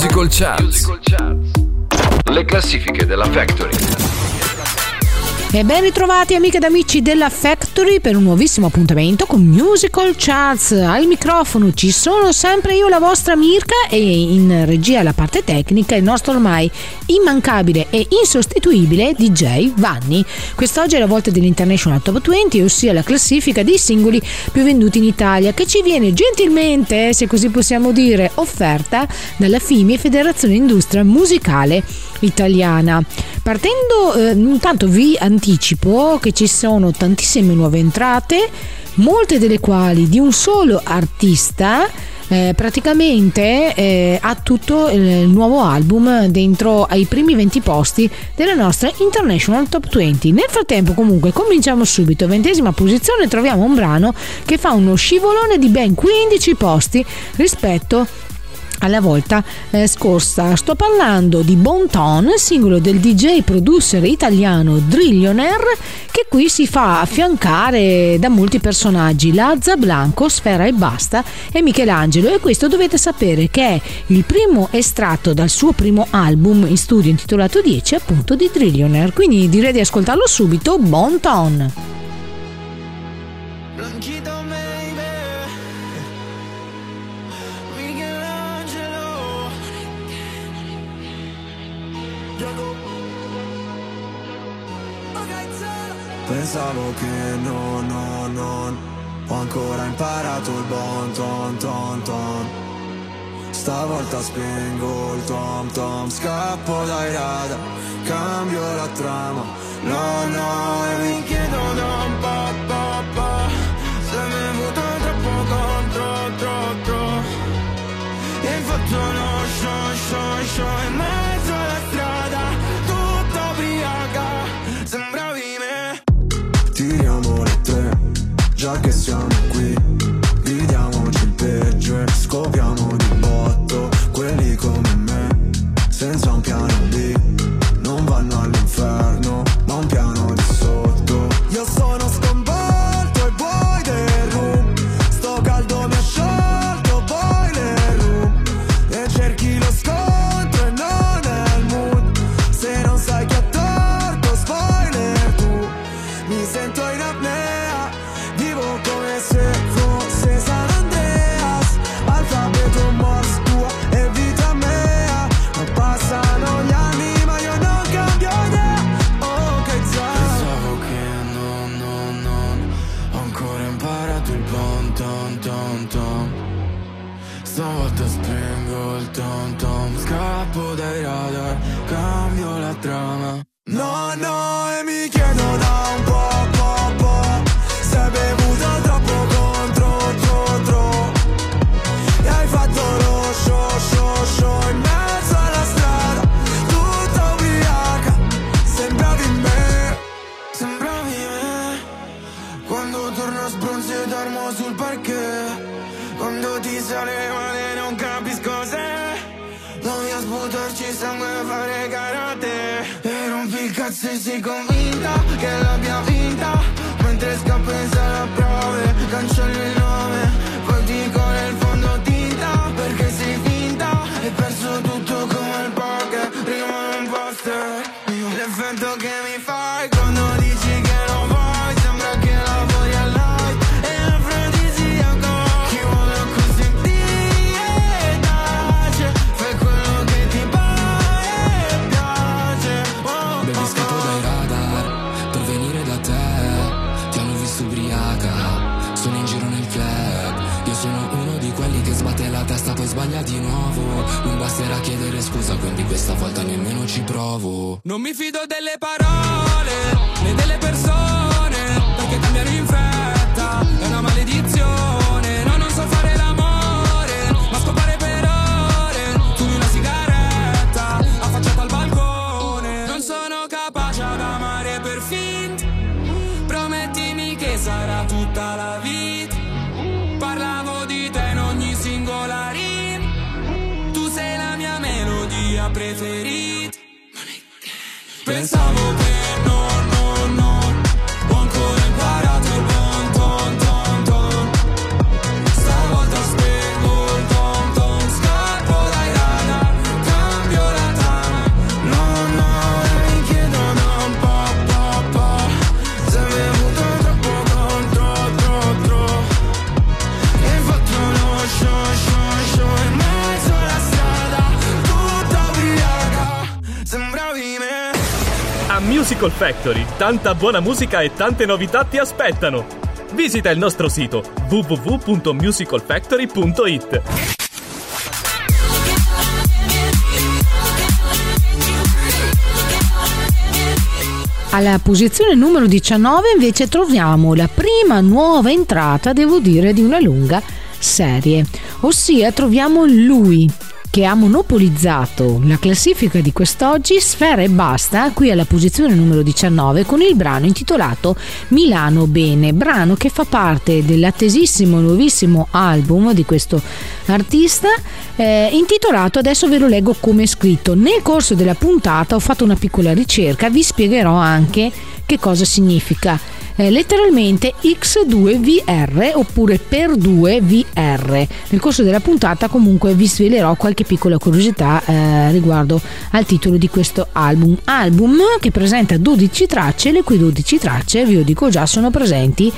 Musical Charts, le classifiche della Factory. E ben ritrovati amiche ed amici della Factory per un nuovissimo appuntamento con Musical Charts. Al microfono ci sono sempre io, la vostra Mirka, e in regia alla parte tecnica il nostro ormai immancabile e insostituibile DJ Vanni. Quest'oggi è la volta dell'International Top 20, ossia la classifica dei singoli più venduti in Italia, che ci viene gentilmente, se così possiamo dire, offerta dalla FIMI, Federazione Industria Musicale Italiana. Partendo, intanto vi anticipo che ci sono tantissime nuove entrate, molte delle quali di un solo artista. Praticamente ha tutto il nuovo album dentro ai primi 20 posti della nostra International Top 20. Nel frattempo comunque cominciamo subito. 20ª posizione, troviamo un brano che fa uno scivolone di ben 15 posti rispetto alla volta scorsa. Sto parlando di Bon Ton, singolo del DJ producer italiano Drillionaire, che qui si fa affiancare da molti personaggi: Lazza, Blanco, Sfera Ebbasta e Michelangelo. E questo dovete sapere che è il primo estratto dal suo primo album in studio, intitolato 10, appunto, di Drillionaire. Quindi direi di ascoltarlo subito. Bon Ton. Pensavo che non ho ancora imparato il bon ton ton ton. Stavolta spengo il tom tom, scappo dai radar, cambio la trama. No no, e mi chiedo da un po' se mi è venuto troppo contro tro. E faccio uno show show show in mezzo alla strada, tutta ubriaca, sembravi me. Tiriamo le tre, già che siamo qui, gridiamoci il peggio e scopriamo di botto quelli come me, senza un piano B, non vanno all'inferno, ma un piano di sotto. Io sono sconvolto e poi del room, sto caldo mi ha sciolto poi le room, e cerchi lo scontro e non è il mood, se non sai che ha torto spoiler tu, mi senti. Stavolta spengo il tom tom, scappo dai radar, cambio la trama. No, no, e mi chiedo da un po', se hai bevuto troppo contro, tro. E hai fatto lo show in mezzo alla strada, tutta ubriaca, sembravi me. Quando torno sbronzo e dormo sul parquet, quando ti sale male non capisco se voglio sputarci sangue e fare karate. E rompi il cazzo e sei convinta che l'abbia vinta, mentre scappo in sala prove, cancello il nome, poi dico nel fondo tinta, perché sei finta, e perso tutto come il poker, rimane un poster. L'effetto che mi fai quando dici che non vuoi, sembra che la voglia light e la afrodisiaco. Chi vuole consentire tace, fai quello che ti pare e piace. Oh, bevi scappo dai radar per venire da te, ti hanno visto ubriaca, sono in giro nel club. Io sono uno di quelli che sbatte la testa poi sbaglia di nuovo, non basterà chiedere scusa, quindi questa volta nemmeno ci provo. Non mi fido delle parole né delle persone, perché cambiare in fretta è una maledizione. No, non so fare l'amore, ma scopare per ore, tu una sigaretta affacciata al balcone. Non sono capace ad amare per finta, promettimi che sarà tutta la vita. Parlavo di te in ogni singola rima, tu sei la mia melodia preferita. Pensavo che non ho ancora imparato il bon ton ton ton. Stavolta spengo il tom tom, scappo dai radar, Musical Factory, tanta buona musica e tante novità ti aspettano! Visita il nostro sito www.musicalfactory.it. Alla posizione numero 19 invece troviamo la prima nuova entrata, devo dire, di una lunga serie, ossia troviamo lui che ha monopolizzato la classifica di quest'oggi, Sfera Ebbasta, qui alla posizione numero 19 con il brano intitolato Milano Bene, brano che fa parte dell'attesissimo nuovissimo album di questo artista intitolato, adesso ve lo leggo come è scritto. Nel corso della puntata ho fatto una piccola ricerca, vi spiegherò anche che cosa significa letteralmente X2VR oppure per 2VR. Nel corso della puntata comunque vi svelerò qualche piccola curiosità riguardo al titolo di questo album che presenta 12 tracce, le cui 12 tracce, vi lo dico già, sono presenti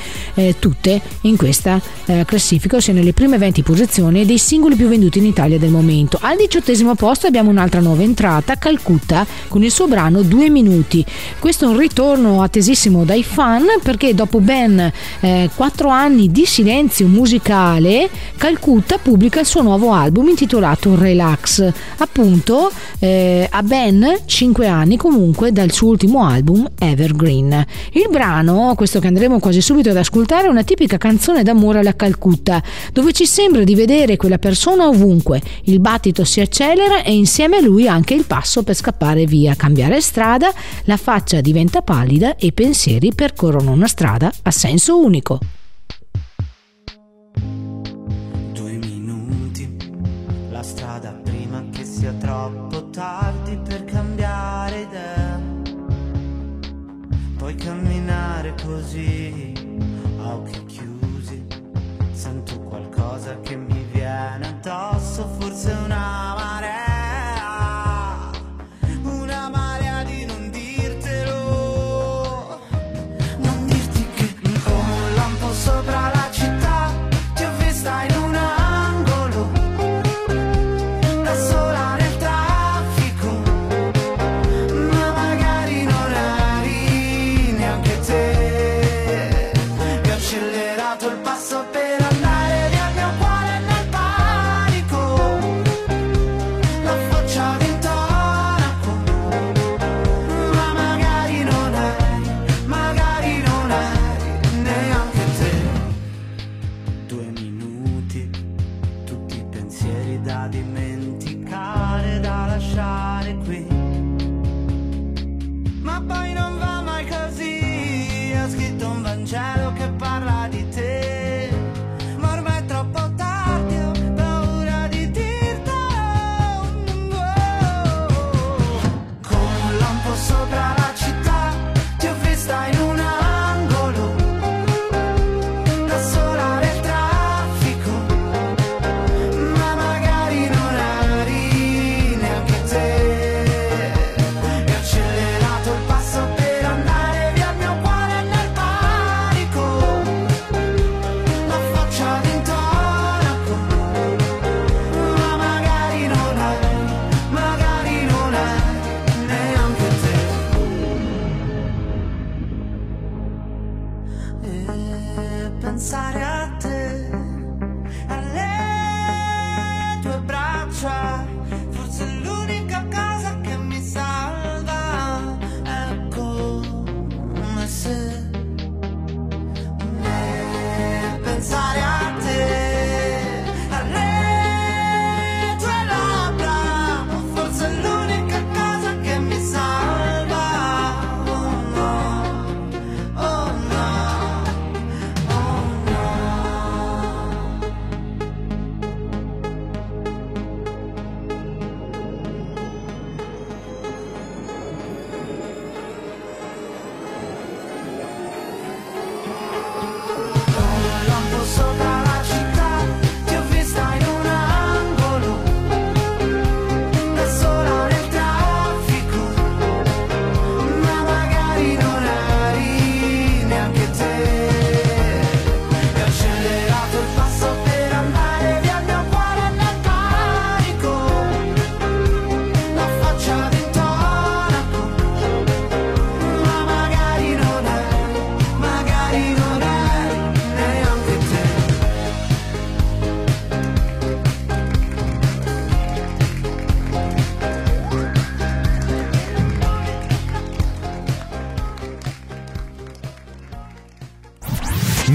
tutte in questa classifica, ossia nelle prime 20 posizioni dei singoli più venduti in Italia del momento. Al 18° posto abbiamo un'altra nuova entrata, Calcutta, con il suo brano 2 minuti. Questo è un ritorno attesissimo dai fan, perché dopo ben 4 anni di silenzio musicale Calcutta pubblica il suo nuovo album intitolato Relax, appunto a ben 5 anni comunque dal suo ultimo album Evergreen. Il brano, questo che andremo quasi subito ad ascoltare, è una tipica canzone d'amore alla Calcutta, dove ci sembra di vedere quella persona ovunque, il battito si accelera e insieme a lui anche il passo per scappare via, cambiare strada, la faccia diventa pallida e i pensieri percorrono una strada a senso unico. 2 minuti, la strada prima che sia troppo tardi per cambiare idea, puoi camminare così a occhi chiusi, sento qualcosa che mi viene addosso, forse una marea.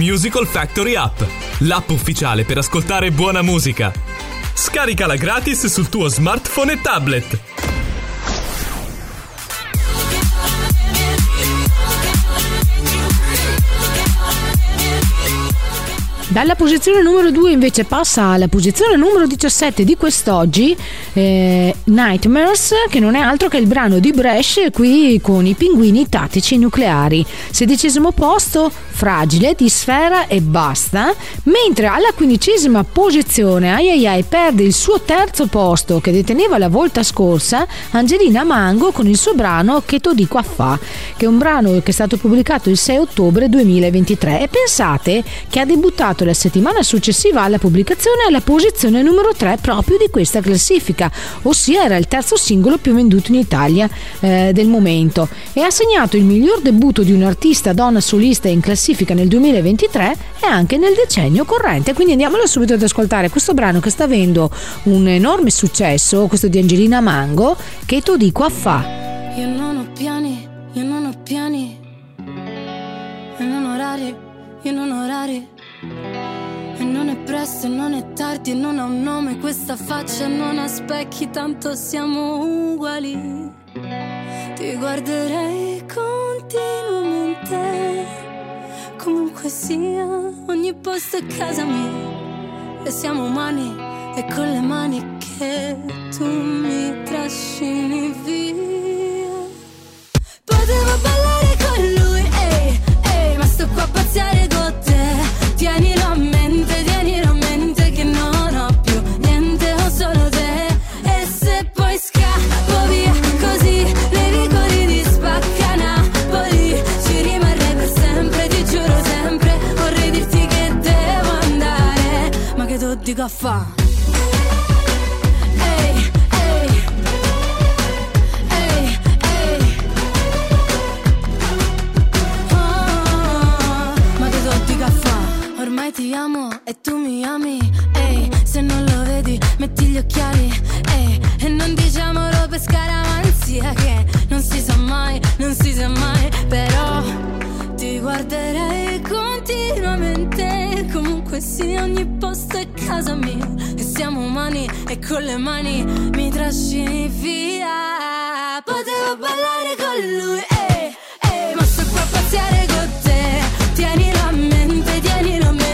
Musical Factory App, l'app ufficiale per ascoltare buona musica. Scaricala gratis sul tuo smartphone e tablet. Dalla posizione numero 2 invece passa alla posizione numero 17 di quest'oggi, Nightmares, che non è altro che il brano di Bresh qui con i Pinguini Tattici Nucleari. 16° posto, Fragile di Sfera Ebbasta, mentre alla 15ª posizione perde il suo terzo posto che deteneva la volta scorsa Angelina Mango con il suo brano Che t'ho dico a fa, che è un brano che è stato pubblicato il 6 ottobre 2023 e pensate che ha debuttato la settimana successiva alla pubblicazione alla posizione numero 3 proprio di questa classifica, ossia era il terzo singolo più venduto in Italia del momento, e ha segnato il miglior debutto di un'artista donna solista in classifica nel 2023 e anche nel decennio corrente. Quindi andiamolo subito ad ascoltare questo brano che sta avendo un enorme successo, questo di Angelina Mango, Che t'ho dico a fa. Io non ho piani, io non ho piani, io non ho orari, io non ho orari. E non è presto, non è tardi, non ha un nome questa faccia, non ha specchi, tanto siamo uguali. Ti guarderei continuamente, comunque sia, ogni posto è casa mia. E siamo umani, e con le mani che tu mi trascini via. Potevo ballare con lui, ehi, ehi, ma sto qua a pazziare con te. Tienilo a mente, tienilo a mente che non ho più niente, ho solo te. E se poi scappo via così nei vicoli di Spacca Napoli, ci rimarrei per sempre, ti giuro sempre. Vorrei dirti che devo andare, ma che t'ho dico a fa'. Ti amo e tu mi ami, ehi, se non lo vedi metti gli occhiali, ehi, e non diciamo robe scaramanzia che non si sa mai, non si sa mai, però ti guarderei continuamente, comunque sia ogni posto è casa mia, e siamo umani e con le mani mi trascini via. Potevo ballare con lui, ehi, ehi, ma sto qua a pazziare con te, tienilo a mente, tienilo a mente.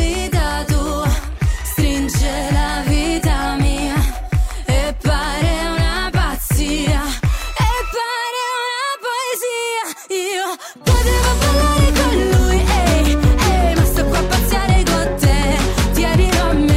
vita tua stringe la vita mia e pare una pazzia, e pare una poesia. Io potevo parlare con lui, ehi, ehi, ma sto qua a pazziare con te, tienilo a me.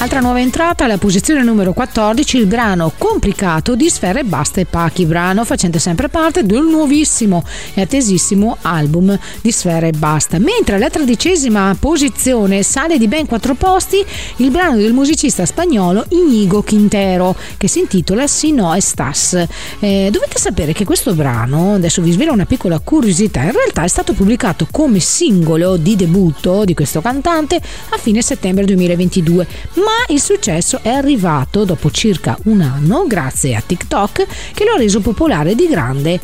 Altra nuova entrata, alla posizione numero 14, il brano Complicato di Sfera Ebbasta e Pachi, brano facente sempre parte del nuovissimo e attesissimo album di Sfera Ebbasta. Mentre alla 13ª posizione sale di ben 4 posti il brano del musicista spagnolo Iñigo Quintero che si intitola Si No Estás. Dovete sapere che questo brano, adesso vi svelo una piccola curiosità, in realtà è stato pubblicato come singolo di debutto di questo cantante a fine settembre 2022, ma il successo è arrivato dopo circa un anno grazie a TikTok che lo ha reso popolare di grande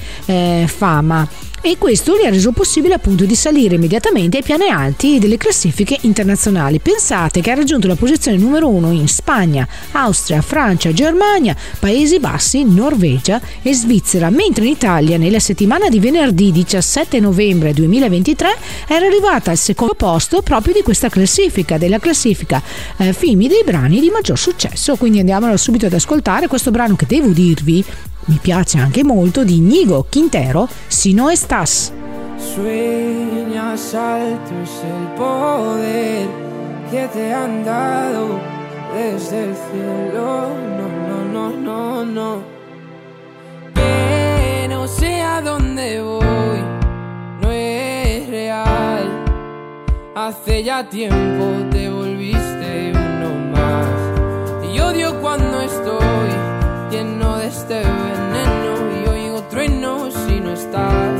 fama. E questo gli ha reso possibile appunto di salire immediatamente ai piani alti delle classifiche internazionali. Pensate che ha raggiunto la posizione numero 1 in Spagna, Austria, Francia, Germania, Paesi Bassi, Norvegia e Svizzera, mentre in Italia nella settimana di venerdì 17 novembre 2023 era arrivata al secondo posto proprio di questa classifica, della classifica FIMI dei brani di maggior successo. Quindi andiamolo subito ad ascoltare questo brano che devo dirvi mi piace anche molto, di Iñigo Quintero, Si No Estás. Sueña saltos el poder que te han dado desde el cielo. No, no, no, no, no. Que no sé a dónde voy, no es real. Hace ya tiempo te volviste uno más. Y odio cuando estoy lleno de este veneno y oigo trueno si no estás.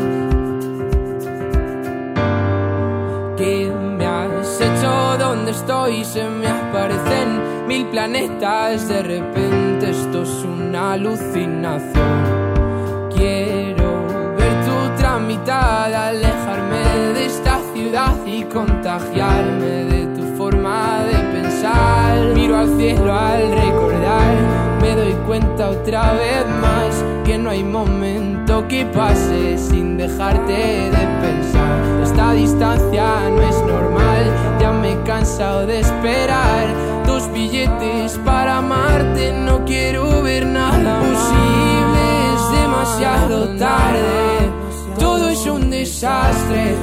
¿Qué me has hecho? ¿Dónde estoy? Se me aparecen mil planetas. De repente esto es una alucinación. Quiero ver tu tramitada, alejarme de esta ciudad y contagiarme de tu forma de pensar. Miro al cielo al recordar, me doy cuenta otra vez más que no hay momento que pase sin dejarte de pensar. Esta distancia no es normal, ya me he cansado de esperar. Dos billetes para amarte, no quiero ver nada posible, es demasiado tarde. Todo es un desastre,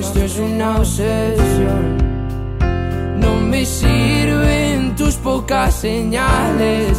esto es una obsesión. No me sirven tus pocas señales,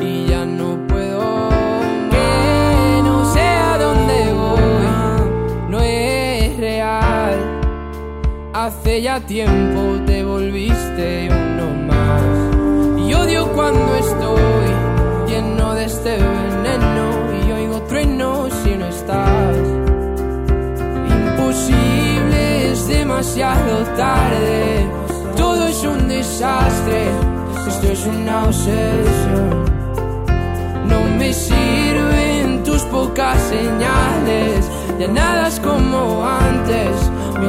y ya no puedo más. Que no sé a dónde voy, no es real. Hace ya tiempo te volviste uno más. Y odio cuando estoy lleno de este veneno y oigo trueno si no estás. Imposible, es demasiado tarde. Todo es un desastre, esto es una obsesión. No me sirven tus pocas señales, ya nada es como antes, me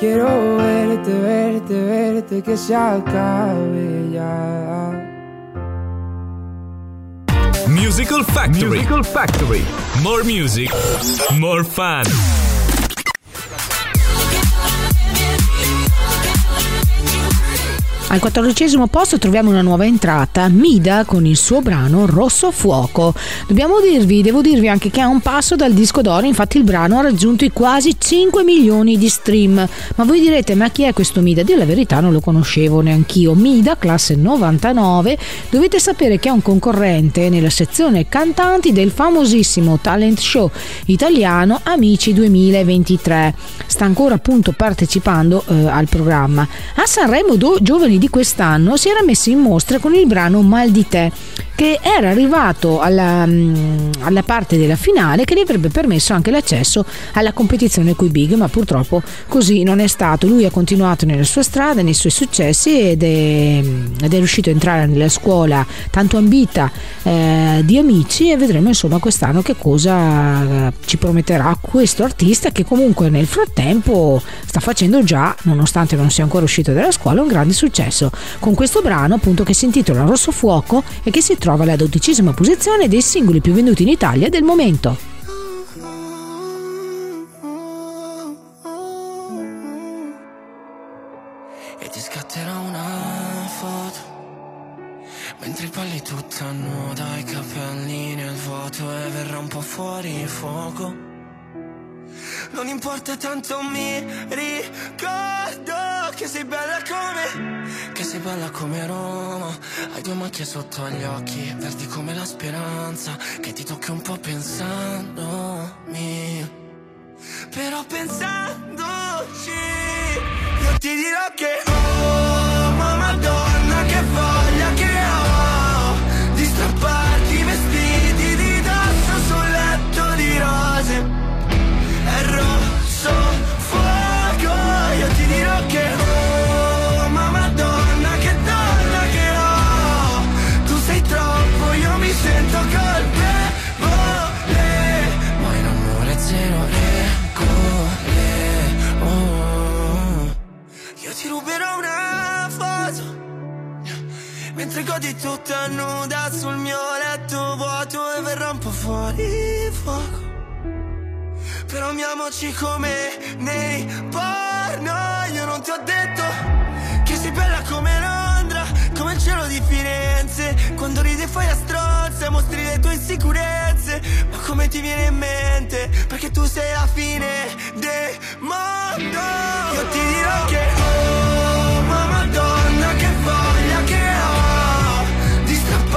Quiero verte, verte, verte, que se acabe ya. Musical Factory. Musical Factory. More music, more fun. Al 14° posto troviamo una nuova entrata, Mida con il suo brano Rossofuoco. Devo dirvi anche che è un passo dal disco d'oro, infatti il brano ha raggiunto i quasi 5 milioni di stream. Ma voi direte, ma chi è questo Mida? Dio, la verità non lo conoscevo neanch'io. Mida, classe 99, dovete sapere che è un concorrente nella sezione cantanti del famosissimo talent show italiano Amici 2023. Sta ancora appunto partecipando al programma. A Sanremo Giovani di quest'anno si era messo in mostra con il brano Mal di te, che era arrivato alla parte della finale, che gli avrebbe permesso anche l'accesso alla competizione coi big, ma purtroppo così non è stato. Lui ha continuato nella sua strada, nei suoi successi, ed è riuscito a entrare nella scuola tanto ambita di Amici, e vedremo insomma quest'anno che cosa ci prometterà questo artista, che comunque nel frattempo sta facendo già, nonostante non sia ancora uscito dalla scuola, un grande successo con questo brano, appunto, che si intitola Rossofuoco e che si trova alla 12ª posizione dei singoli più venduti in Italia del momento. E ti scatterò una foto mentre parli tutta nuda, i capelli nel vuoto, e verrà un po' fuori fuoco. Non importa, tanto mi ricordo che sei bella come Roma. Hai due macchie sotto agli occhi, verdi come la speranza, che ti tocchi un po' pensandomi. Però pensandoci io ti dirò che oh, ma Madonna che voglia che ho di strapparti i vestiti di dosso sul letto di rose. È rosso fuoco, io ti dirò che oh, ma Madonna che donna che ho, tu sei troppo, io mi sento colpevole, ma in amore zero regole. Io ti ruberò una foto mentre godi tutta nuda sul mio letto vuoto, e verrà un po' fuori fuoco. Però amiamoci come nei porno. Io non ti ho detto che sei bella come Londra, come il cielo di Firenze, quando ride fai a stronza e mostri le tue insicurezze. Ma come ti viene in mente? Perché tu sei la fine del mondo. Io ti dirò che oh, ma Madonna che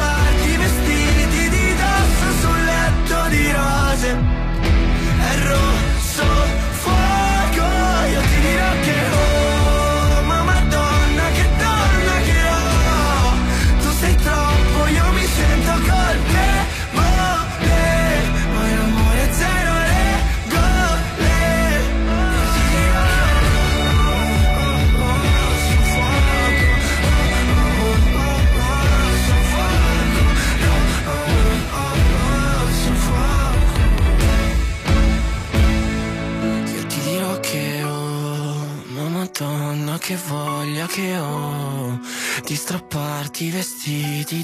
voglia che ho di strapparti i vestiti di dosso sul letto di rose. Rosso fuoco, io ti dirò che oh, ma Madonna che donna che ho, tu sei troppo, io mi sento colpevole, ma in amore zero regole. Ti dirò rosso fuoco, rosso fuoco, rosso fuoco. Madonna che voglia che ho di strapparti i vestiti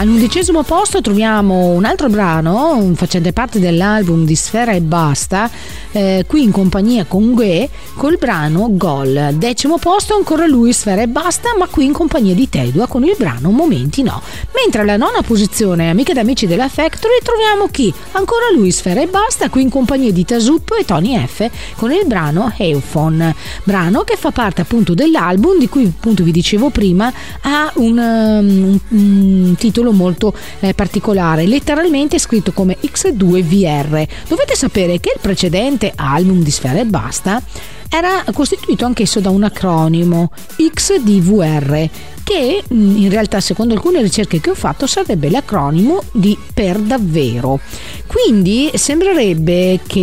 All'11° posto troviamo un altro brano facente parte dell'album di Sfera Ebbasta, qui in compagnia con Gue, col brano Gol. 10° posto ancora lui, Sfera Ebbasta, ma qui in compagnia di Tedua con il brano Momenti No. Mentre alla 9ª posizione, amiche ed amici della Factory, troviamo chi? Ancora lui, Sfera Ebbasta, qui in compagnia di Thasup e Tony Effe con il brano Euphon, brano che fa parte appunto dell'album di cui appunto vi dicevo prima. Ha un titolo molto particolare, letteralmente scritto come X2VR. Dovete sapere che il precedente album di Sfera Ebbasta era costituito anch'esso da un acronimo XDVR, che in realtà, secondo alcune ricerche che ho fatto, sarebbe l'acronimo di Per Davvero. Quindi sembrerebbe che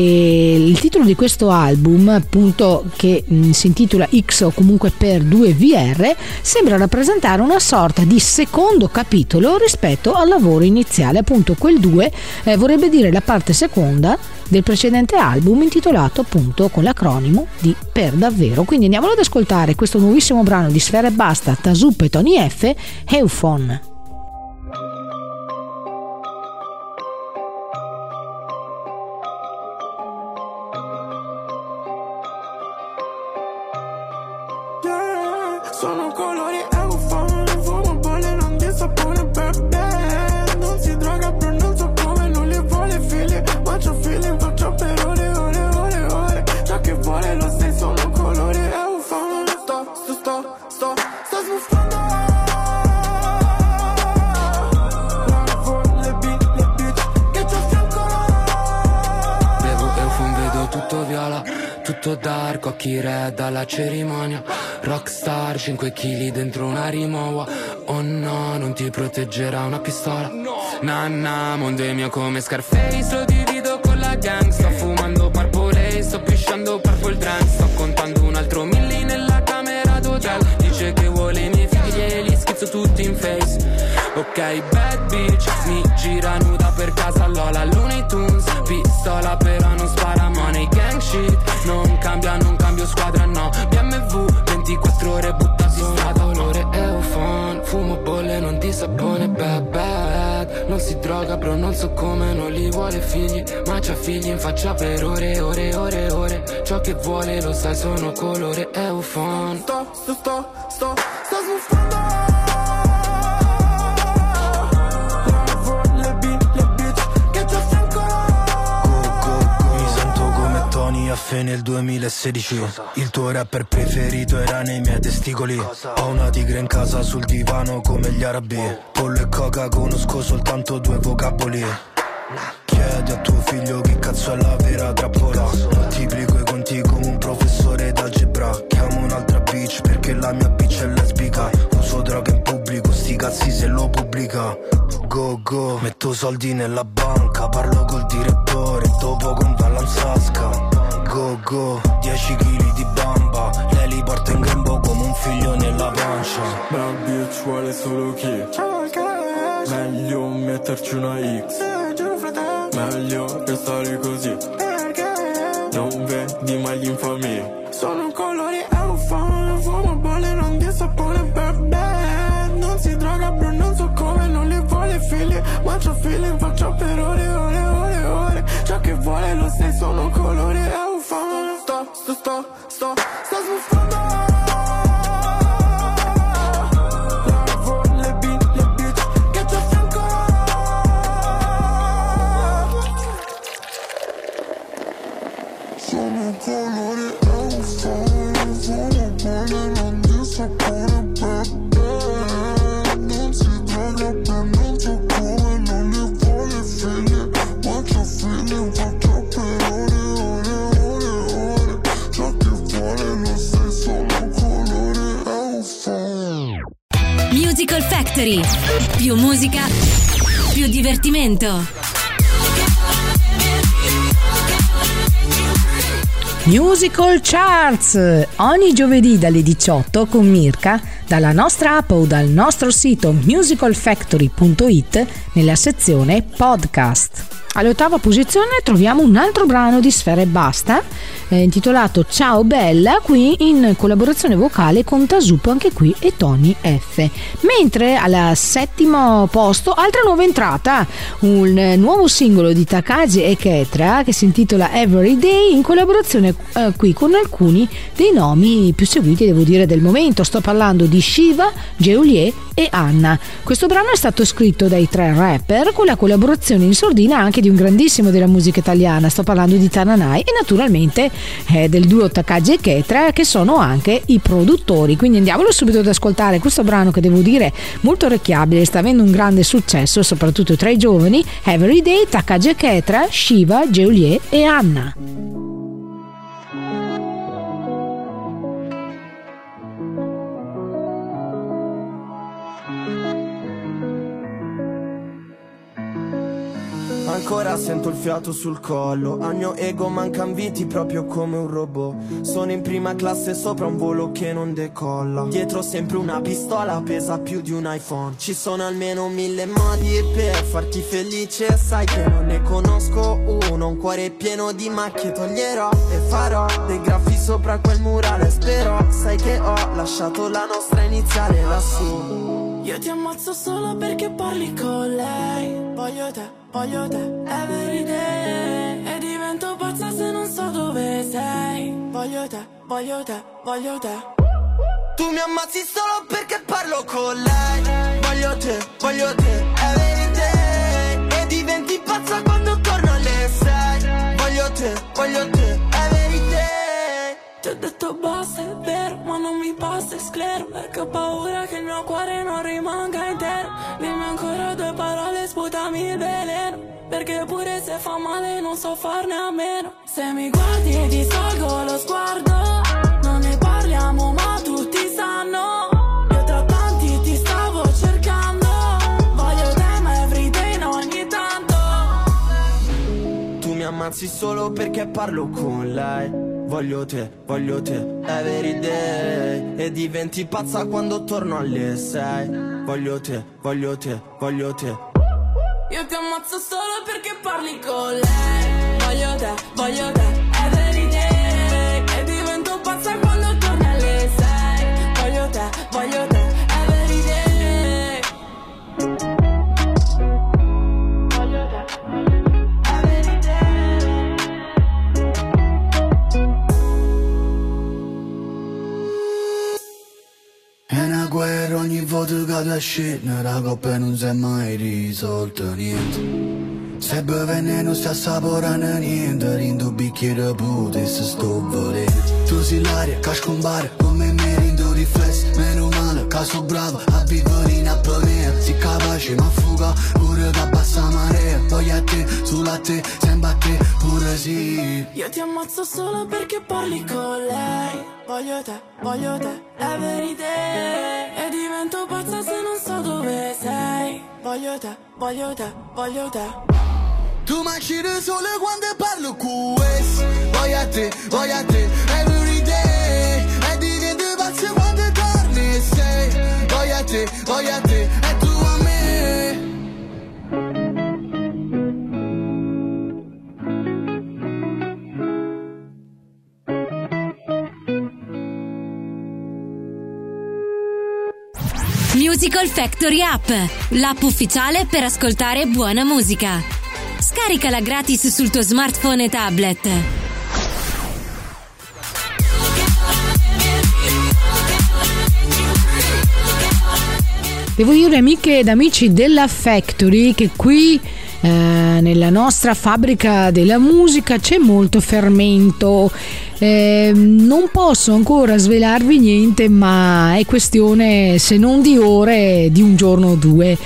il titolo di questo album, appunto, che si intitola X o comunque Per 2VR, sembra rappresentare una sorta di secondo capitolo rispetto al lavoro iniziale. Appunto quel 2 vorrebbe dire la parte seconda del precedente album, intitolato appunto con l'acronimo di Per Davvero. Quindi andiamolo ad ascoltare questo nuovissimo brano di Sfera Ebbasta, Thasup e Tony Effe, Euphon. Sono colori Euphon, non fumo bolle, non di sapone, bebè. Non si droga, però non so come, non li vuole fili, faccio feeling, faccio per ore. posto. Sto sbuffando. Tutto viola, tutto dark, occhi re dalla cerimonia. Rockstar, 5 kg dentro una rimowa. Oh no, non ti proteggerà una pistola. Nanna, mondo è mio come Scarface, lo divido con la gang. Sto fumando Purple, sto pisciando Purple Drank. Sto contando un altro milli nella camera d'hotel. Dice che vuole i miei figli e li schizzo tutti in face. Ok, bad bitch, mi gira nuda per casa, Lola, Looney Tunes. Pistola però non spara, money, gang shit. Non cambia, non cambio squadra, no. BMW, 24 ore butta su strada. Olore eufon, fumo bolle, non di sapone, bad bad. Non si droga, bro, non so come, non li vuole figli. Ma c'ha figli in faccia per ore, ore, ore, ore. Ciò che vuole, lo sai, sono colore eufon. Sto smuffando. Tony Effe nel 2016. Il tuo rapper preferito era nei miei testicoli. Ho una tigre in casa sul divano come gli arabi. Pollo e coca conosco soltanto due vocaboli. Chiedi a tuo figlio che cazzo è la vera trappola. Moltiplico i conti come un professore d'algebra. Chiamo un'altra bitch perché la mia bitch è lesbica. Uso droga in pubblico, sti cazzi se lo pubblica. Go go, metto soldi nella banca. Parlo col direttore, dopo con Vallanzasca. Go go, 10 kg di bamba. Lei li porta in grembo come un figlio nella pancia. Bra bitch vuole solo chi? Meglio metterci una X. Meglio restare così. Non vedi mai l'infamia. Sono un colore eufano. Fumo bolle, non di sapone, bebè. Non si droga, bro, non so come, non li vuole figli. Ma c'ho figli, faccio per ore, ore, ore, ore. Ciò che vuole lo sai, sono un colore eufano. Sto smuffando. Musical Factory. Più musica, più divertimento. Musical Charts, ogni giovedì dalle 18 con Mirka, dalla nostra app o dal nostro sito musicalfactory.it nella sezione podcast. All'ottava posizione troviamo un altro brano di Sfera Ebbasta, intitolato Ciao Bella, qui in collaborazione vocale con Thasup, anche qui, e Tony Effe. Mentre al settimo posto, altra nuova entrata, un nuovo singolo di Takagi e Ketra che si intitola Every Day, in collaborazione qui con alcuni dei nomi più seguiti, devo dire, del momento. Sto parlando di Shiva, Geolier e Anna. Questo brano è stato scritto dai tre rapper con la collaborazione in sordina anche di un grandissimo della musica italiana, sto parlando di Tananai, e naturalmente del duo Takagi e Ketra, che sono anche i produttori. Quindi andiamolo subito ad ascoltare questo brano che devo dire molto orecchiabile, sta avendo un grande successo soprattutto tra i giovani. Every Day, Takagi e Ketra, Shiva, Geolier e Anna. Ancora sento il fiato sul collo, al mio ego mancan viti proprio come un robot. Sono in prima classe sopra un volo che non decolla. Dietro sempre una pistola, pesa più di un iPhone. Ci sono almeno 1000 modi per farti felice, sai che non ne conosco uno. Un cuore pieno di macchie toglierò e farò dei graffi sopra quel murale. Spero, sai che ho lasciato la nostra iniziale lassù. Io ti ammazzo solo perché parli con lei. Voglio te, voglio te, every day. E divento pazza se non so dove sei. Voglio te, voglio te, voglio te. Tu mi ammazzi solo perché parlo con lei. Voglio te, every day. E diventi pazza quando torno alle 6. Voglio te, every day. Ti ho detto basta, è vero, ma non mi riposta e sclero, perché ho paura che il mio cuore non rimanga intero. Dimmi ancora due parole, sputami il veleno, perché pure se fa male non so farne a meno. Se mi guardi e ti salgo lo sguardo, non ne parliamo ma tutti sanno. Ammazzi solo perché parlo con lei. Voglio te, every day. E diventi pazza quando torno alle 6. Voglio te, voglio te, voglio te. Io ti ammazzo solo perché parli con lei. Voglio te, every day. E divento pazza quando torno alle 6. Voglio te, every day. Guerra ogni volta che tu scena, la coppa non si è mai risolta niente. Se bevene non si assaporano niente, rindo bicchiere pute se sto volendo. Tu sei l'aria che scompare, come me rindo riflesso. Meno male che sono bravo a vivere in apnea. Si capace ma fuga pure da bassa marea. Voglio a te, solo a te, sembra a te pure sì. Io ti ammazzo solo perché parli con lei. Voglio te, every day. E divento pazza se non so dove sei. Voglio te, Tu mangi il sole quando parlo con questo. Voglio a te, every day. E divento pazza quando torni sei. Voglio a te, e tu a me. Musical Factory App, l'app ufficiale per ascoltare buona musica. Scaricala gratis sul tuo smartphone e tablet. Devo dire, amiche ed amici della Factory, che qui nella nostra fabbrica della musica c'è molto fermento. Non posso ancora svelarvi niente, ma è questione, se non di ore, di un giorno o due.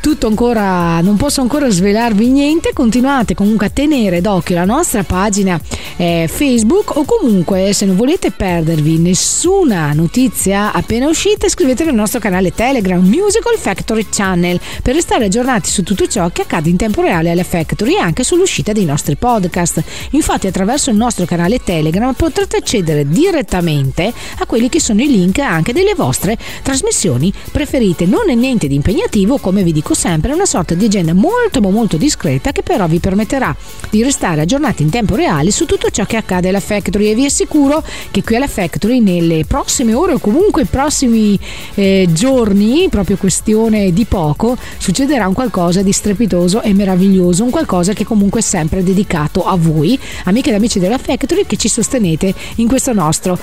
Tutto ancora, non posso ancora svelarvi niente. Continuate comunque a tenere d'occhio la nostra pagina Facebook, o comunque, se non volete perdervi nessuna notizia appena uscita, iscrivetevi al nostro canale Telegram Musical Factory Channel per restare aggiornati su tutto ciò che accade in tempo reale alla Factory e anche sull'uscita dei nostri podcast. Infatti, attraverso il nostro canale Telegram potrete accedere direttamente a quelli che sono i link anche delle vostre trasmissioni preferite. Non è niente di impegnativo, come vi dico sempre, una sorta di agenda molto molto discreta, che però vi permetterà di restare aggiornati in tempo reale su tutto ciò che accade alla Factory. E vi assicuro che qui alla Factory, nelle prossime ore o comunque i prossimi giorni, proprio questione di poco, succederà un qualcosa di strepitoso e meraviglioso, un qualcosa che comunque è sempre dedicato a voi, amiche ed amici della Factory, che ci sostenete in questo nostro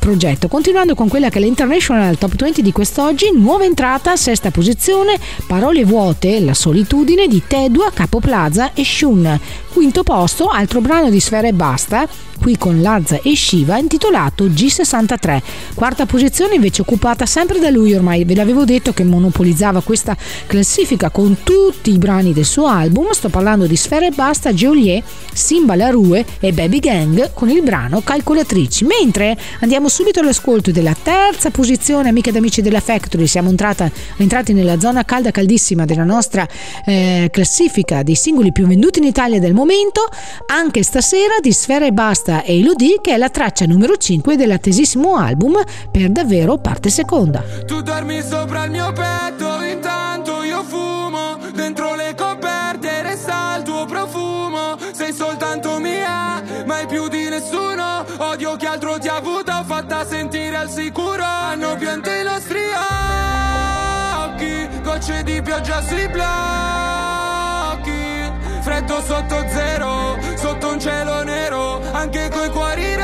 progetto. Continuando con quella che è l'International Top 20 di quest'oggi, nuova entrata, sesta posizione, Parole vuote, La solitudine di Tedua, Capo Plaza e Shun. Quinto posto, altro brano di Sfera Ebbasta, qui con Lazza e Shiva, intitolato G63. Quarta posizione invece occupata sempre da lui ormai, ve l'avevo detto che monopolizzava questa classifica con tutti i brani del suo album. Sto parlando di Sfera Ebbasta, Geolier, Simba La Rue e Baby Gang con il brano Calcolatrici. Mentre andiamo subito all'ascolto della terza posizione, amiche ed amici della Factory, siamo entrati nella zona calda della nostra classifica dei singoli più venduti in Italia del momento, anche stasera di Sfera Ebbasta e Elodie, che è la traccia numero 5 dell'attesissimo album Per Davvero parte seconda. Tu dormi sopra il mio petto, intanto io fumo dentro le coperte, resta il tuo profumo, sei soltanto mia, mai più di nessuno, odio che altro ti ha avuto, ho fatta sentire al sicuro, hanno piante i nostri occhi, gocce di pioggia sui blocchi, freddo sotto zero, sotto un cielo nero, anche coi cuori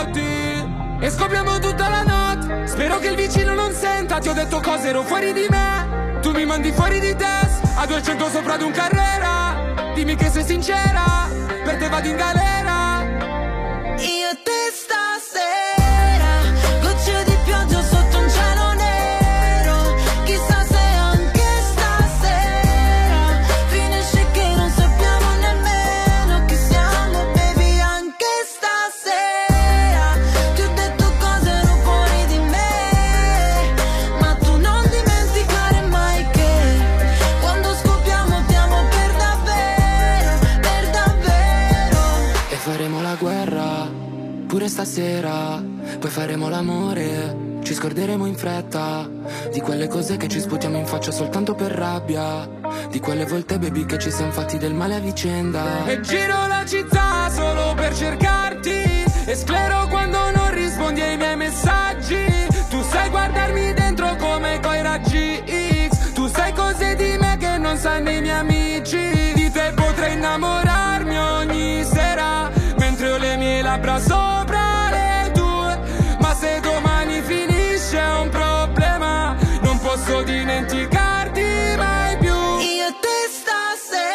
rotti, e scopriamo tutta la notte, spero che il vicino non senta, ti ho detto cose, ero fuori di me, tu mi mandi fuori di testa, a 200 sopra ad un Carrera, dimmi che sei sincera, per te vado in galera, io te stasera. sera, poi faremo l'amore. Ci scorderemo in fretta di quelle cose che ci sputiamo in faccia soltanto per rabbia, di quelle volte baby che ci siamo fatti del male a vicenda. E giro la città solo per cercarti, e sclero quando non rispondi ai miei messaggi. Tu sai guardarmi dentro come coi raggi X, tu sai cose di me che non sanno i miei amici. Di te potrei innamorarmi ogni sera, mentre ho le mie labbra sopra le tue. Ma se domani finisce è un problema, non posso dimenticarti mai più. Io e te stasera,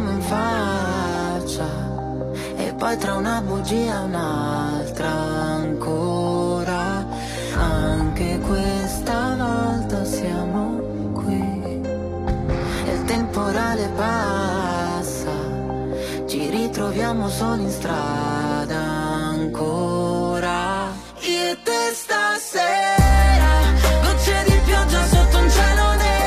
in faccia e poi tra una bugia e un'altra ancora, anche questa volta siamo qui e il temporale passa, ci ritroviamo solo in strada ancora. Io e te stasera, gocce di pioggia sotto un cielo nero.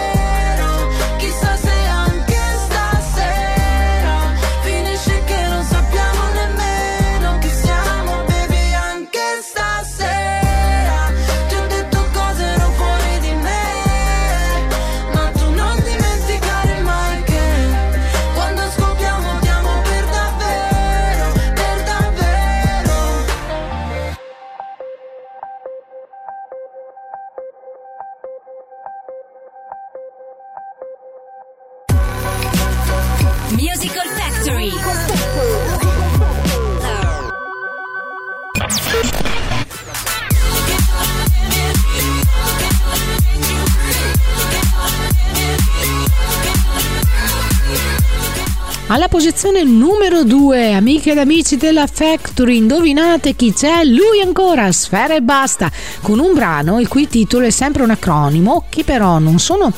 Alla posizione numero 2, amiche ed amici della Factory, indovinate chi c'è? Lui ancora, Sfera Ebbasta, con un brano il cui titolo è sempre un acronimo che però non sono,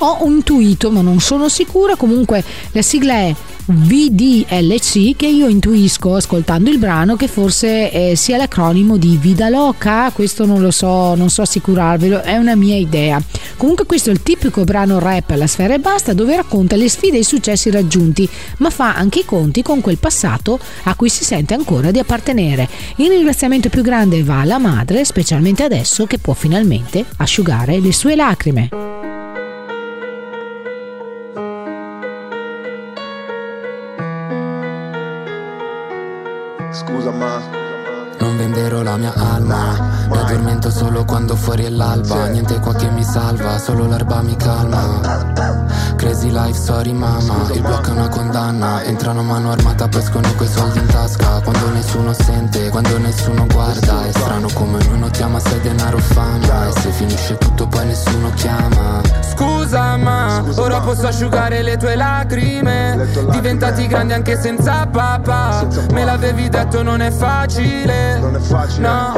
ho intuito ma non sono sicura, comunque la sigla è VDLC, che io intuisco ascoltando il brano che forse sia l'acronimo di Vida Loca, questo non lo so, non so assicurarvelo, è una mia idea. Comunque questo è il tipico brano rap alla Sfera Ebbasta, dove racconta le sfide e i successi raggiunti, ma fa anche i conti con quel passato a cui si sente ancora di appartenere. Il ringraziamento più grande va alla madre, specialmente adesso che può finalmente asciugare le sue lacrime. Scusa ma non venderò la mia alma, mi addormento solo quando fuori è l'alba. Niente qua che mi salva, solo l'erba mi calma. Crazy life, sorry mamma. Il blocco è una condanna, entrano mano armata, poi escono coi soldi in tasca. Quando nessuno sente, quando nessuno guarda, è strano come ognuno ti ama, sei denaro fama. E se finisce tutto poi nessuno chiama. Scusa ma, ora posso asciugare le tue lacrime, diventati grandi anche senza papà. Me l'avevi detto non è facile, no.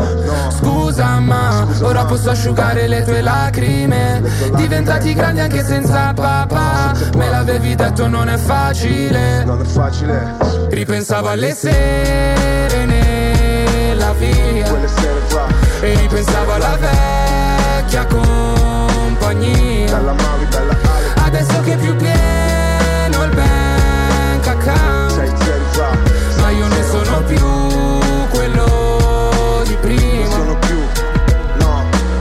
Scusa ma, ora posso asciugare le tue lacrime, diventati grandi anche senza papà. Me l'avevi detto non è facile, non è facile. Ripensavo alle sere nella via e ripensavo alla vecchia compagnia. Adesso che è più pieno il bank account, ma io ne sono più quello di prima.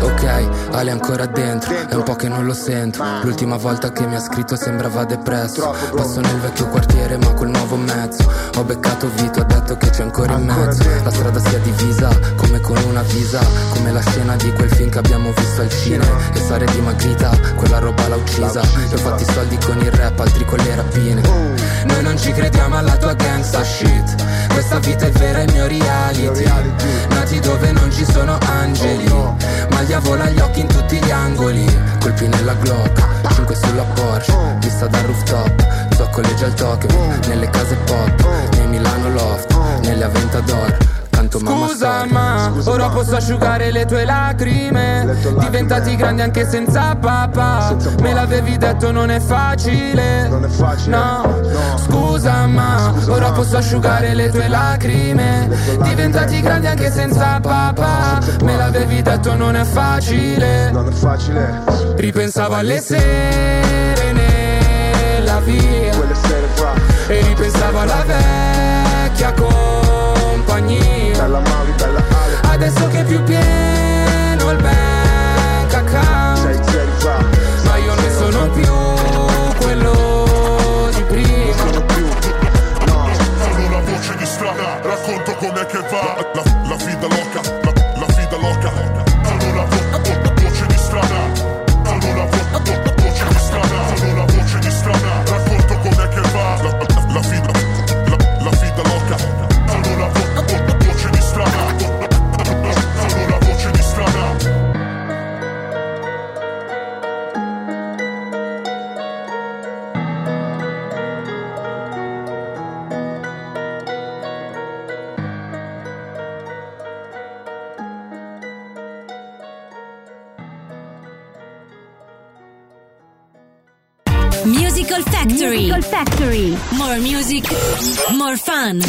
Ok, Ale ancora dentro, è un po' che non lo sento. L'ultima volta che mi ha scritto sembrava depresso. Passo nel vecchio quartiere ma col nuovo mezzo. Ho beccato Vito, ha detto che c'è ancora in mezzo. La strada si è divisa, come con una visa, come la scena di quel film che abbiamo visto al cinema. E Sara è dimagrita, quella roba l'ha uccisa. Io ho fatti soldi con il rap, altri con le rapine. Noi non ci crediamo alla tua gangsta shit, questa vita è vera, è il mio reality. Nati dove non ci sono angeli, maglia vola agli occhi in tutti gli angoli. Colpi nella Glock, 5 sulla Porsche, vista dal rooftop, zoccoleggia al Tokyo, nelle case pop, nei Milano sveglia a Ventador. Scusa ma, ora posso asciugare le tue lacrime. Diventati grandi anche senza papà. Me l'avevi detto non è facile. No, scusa ma, ora posso asciugare le tue lacrime. Diventati grandi anche senza papà. Me l'avevi detto non è facile. Ripensavo alle sere nella via e ripensavo alla vecchia compagnia. Adesso che è più pieno il bank account, ma io non sono più quello di prima. No. Sono la voce di strada, racconto com'è che va la vita loca, la vita loca. Sono la voce di strada, sono la voce di strada, sono la voce di strada, racconto com'è che va la vita, la vita loca. Voce di strada, sono la voce di strada. Musical Factory. Musical Factory. More music, more fun.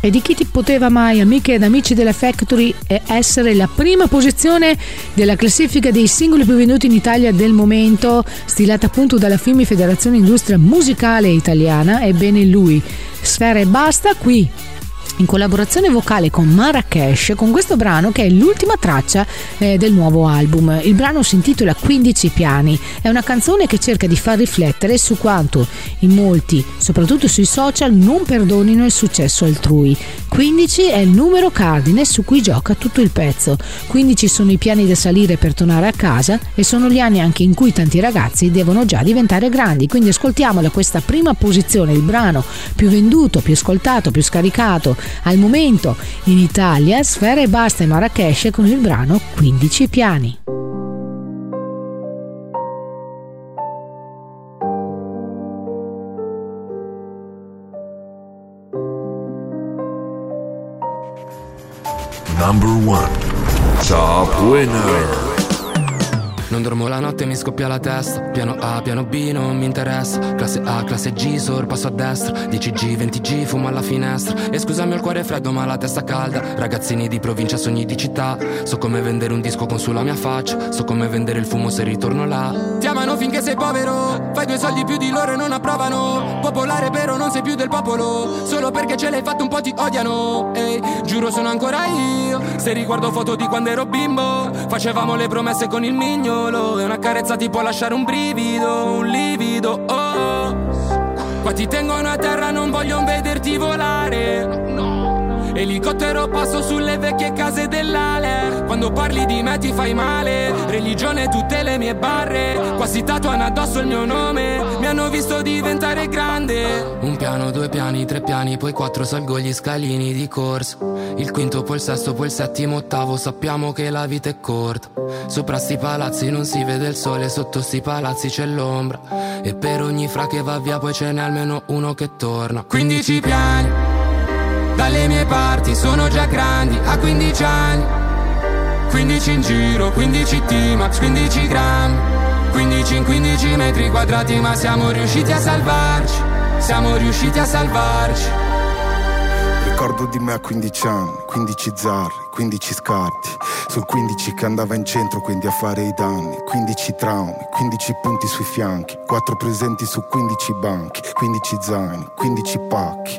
E di chi ti poteva mai, amiche ed amici della Factory, essere la prima posizione della classifica dei singoli più venduti in Italia del momento, stilata appunto dalla FIMI Federazione Industria Musicale Italiana? Ebbene lui, Sfera Ebbasta, qui in collaborazione vocale con Marrakesh, con questo brano che è l'ultima traccia del nuovo album. Il brano si intitola 15 piani, è una canzone che cerca di far riflettere su quanto in molti, soprattutto sui social, non perdonino il successo altrui. 15 è il numero cardine su cui gioca tutto il pezzo. 15 sono i piani da salire per tornare a casa e sono gli anni anche in cui tanti ragazzi devono già diventare grandi. Quindi ascoltiamola questa prima posizione, il brano più venduto, più ascoltato, più scaricato al momento in Italia, Sfera Ebbasta e Marrakesh con il brano 15 piani. Number 1 Top Winner. Non dormo la notte, mi scoppia la testa. Piano A, piano B, non mi interessa. Classe A, classe G, sorpasso a destra. 10G, 20G, fumo alla finestra. E scusami, ho il cuore freddo ma la testa calda. Ragazzini di provincia, sogni di città. So come vendere un disco con sulla mia faccia. So come vendere il fumo se ritorno là. Ti amano finché sei povero. Fai due soldi più di loro e non approvano. Popolare però non sei più del popolo. Solo perché ce l'hai fatto un po' ti odiano. Ehi, giuro sono ancora io. Se riguardo foto di quando ero bimbo, facevamo le promesse con il migno. E una carezza ti può lasciare un brivido, un livido, oh. Qua ti tengono a terra, non voglio vederti volare, no. Elicottero passo sulle vecchie case dell'ale. Quando parli di me ti fai male. Religione tutte le mie barre. Qua si tatuano addosso il mio nome. Mi hanno visto diventare grande. Un piano, due piani, tre piani, poi quattro, salgo gli scalini di corsa. Il quinto, poi il sesto, poi il settimo, ottavo. Sappiamo che la vita è corta. Sopra sti palazzi non si vede il sole, sotto sti palazzi c'è l'ombra. E per ogni fra che va via poi ce n'è almeno uno che torna. 15 piani, dalle mie parti sono già grandi. A 15 anni, 15 in giro, 15 T-Max, 15 grammi. 15 in 15 metri quadrati, ma siamo riusciti a salvarci. Siamo riusciti a salvarci. Ricordo di me a 15 anni, 15 zarri, 15 scarti. Sul 15 che andava in centro quindi a fare i danni. 15 traumi, 15 punti sui fianchi. 4 presenti su 15 banchi. 15 zaini, 15 pacchi.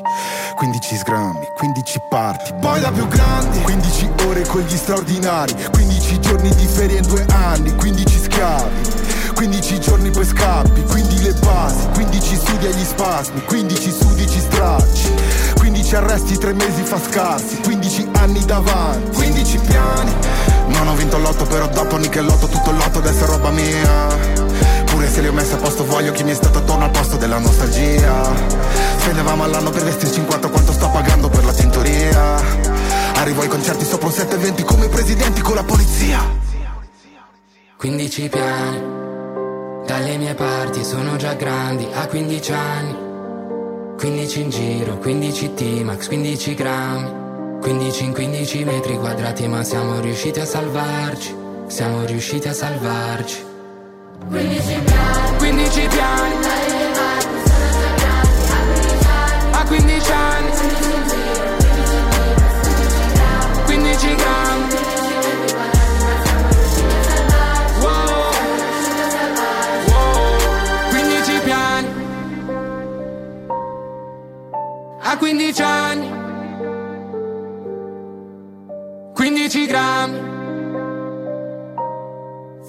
15 sgrammi, 15 parti. Poi da più grande, 15 ore con gli straordinari. 15 giorni di ferie in 2 anni. 15 schiavi, 15 giorni poi scappi. Quindi le basi, 15 studi agli spasmi. 15 sudici stracci. 15 arresti, 3 mesi fa scarsi. 15 anni davanti, 15 piani. Non ho vinto il lotto però dopo Nickelotto. Tutto il lotto adesso è roba mia. Pure se li ho messi a posto voglio chi mi è stato attorno al posto della nostalgia. Spendevamo all'anno per vestirci in quanto sto pagando per la tintoria. Arrivo ai concerti sopra un 720 come i presidenti con la polizia. 15 piani, Dalle mie parti sono già grandi, a 15 anni 15 in giro, 15 T-Max, 15 grammi 15 in 15 metri quadrati, ma siamo riusciti a salvarci. Siamo riusciti a salvarci. 15 piani, 15 piani. Dalle mie parti sono già grandi, a 15 anni 15 in giro, 15 grammi, 15 grammi. A 15 anni 15 grammi.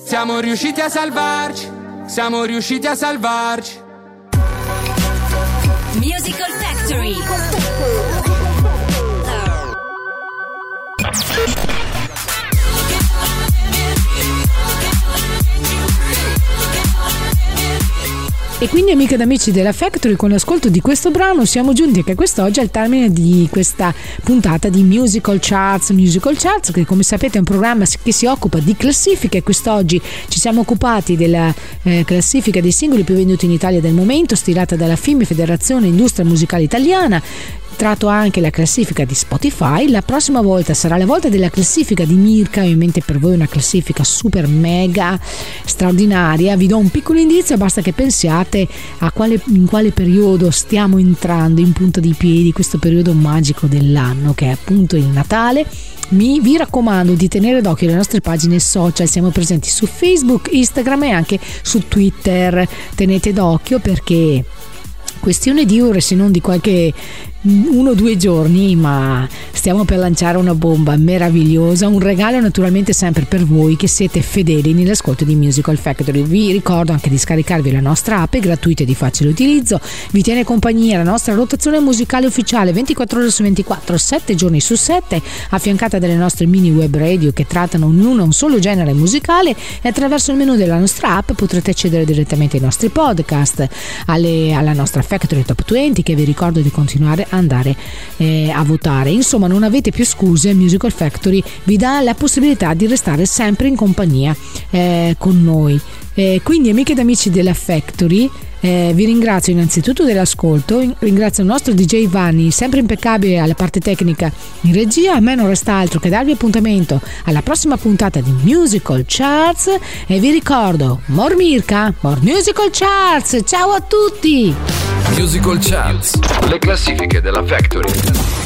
Siamo riusciti a salvarci. Siamo riusciti a salvarci. Musical Factory. E quindi amiche ed amici della Factory, con l'ascolto di questo brano siamo giunti anche quest'oggi al termine di questa puntata di Musical Charts. Musical Charts, che come sapete è un programma che si occupa di classifiche. Quest'oggi ci siamo occupati della classifica dei singoli più venduti in Italia del momento, stilata dalla FIMI, Federazione Industria Musicale Italiana. Tratto anche la classifica di Spotify. La prossima volta sarà la volta della classifica di Mirka, ovviamente per voi una classifica super mega straordinaria. Vi do un piccolo indizio, basta che pensiate a in quale periodo stiamo entrando in punta di piedi, questo periodo magico dell'anno che è appunto il Natale. Vi raccomando di tenere d'occhio le nostre pagine social, siamo presenti su Facebook, Instagram e anche su Twitter. Tenete d'occhio perché questione di ore, se non di qualche 1 o 2 giorni, ma stiamo per lanciare una bomba meravigliosa, un regalo naturalmente sempre per voi che siete fedeli nell'ascolto di Musical Factory. Vi ricordo anche di scaricarvi la nostra app, è gratuita e di facile utilizzo, vi tiene compagnia la nostra rotazione musicale ufficiale 24 ore su 24, 7 giorni su 7, affiancata dalle nostre mini web radio che trattano ognuna un solo genere musicale, e attraverso il menu della nostra app potrete accedere direttamente ai nostri podcast, alla nostra Factory Top 20, che vi ricordo di continuare andare a votare. Insomma, non avete più scuse. Musical Factory vi dà la possibilità di restare sempre in compagnia con noi. Quindi amiche ed amici della Factory, vi ringrazio innanzitutto dell'ascolto, ringrazio il nostro DJ Vanni, sempre impeccabile alla parte tecnica in regia. A me non resta altro che darvi appuntamento alla prossima puntata di Musical Charts, e vi ricordo More Mirka, More Musical Charts. Ciao a tutti! Musical Charts, le classifiche della Factory.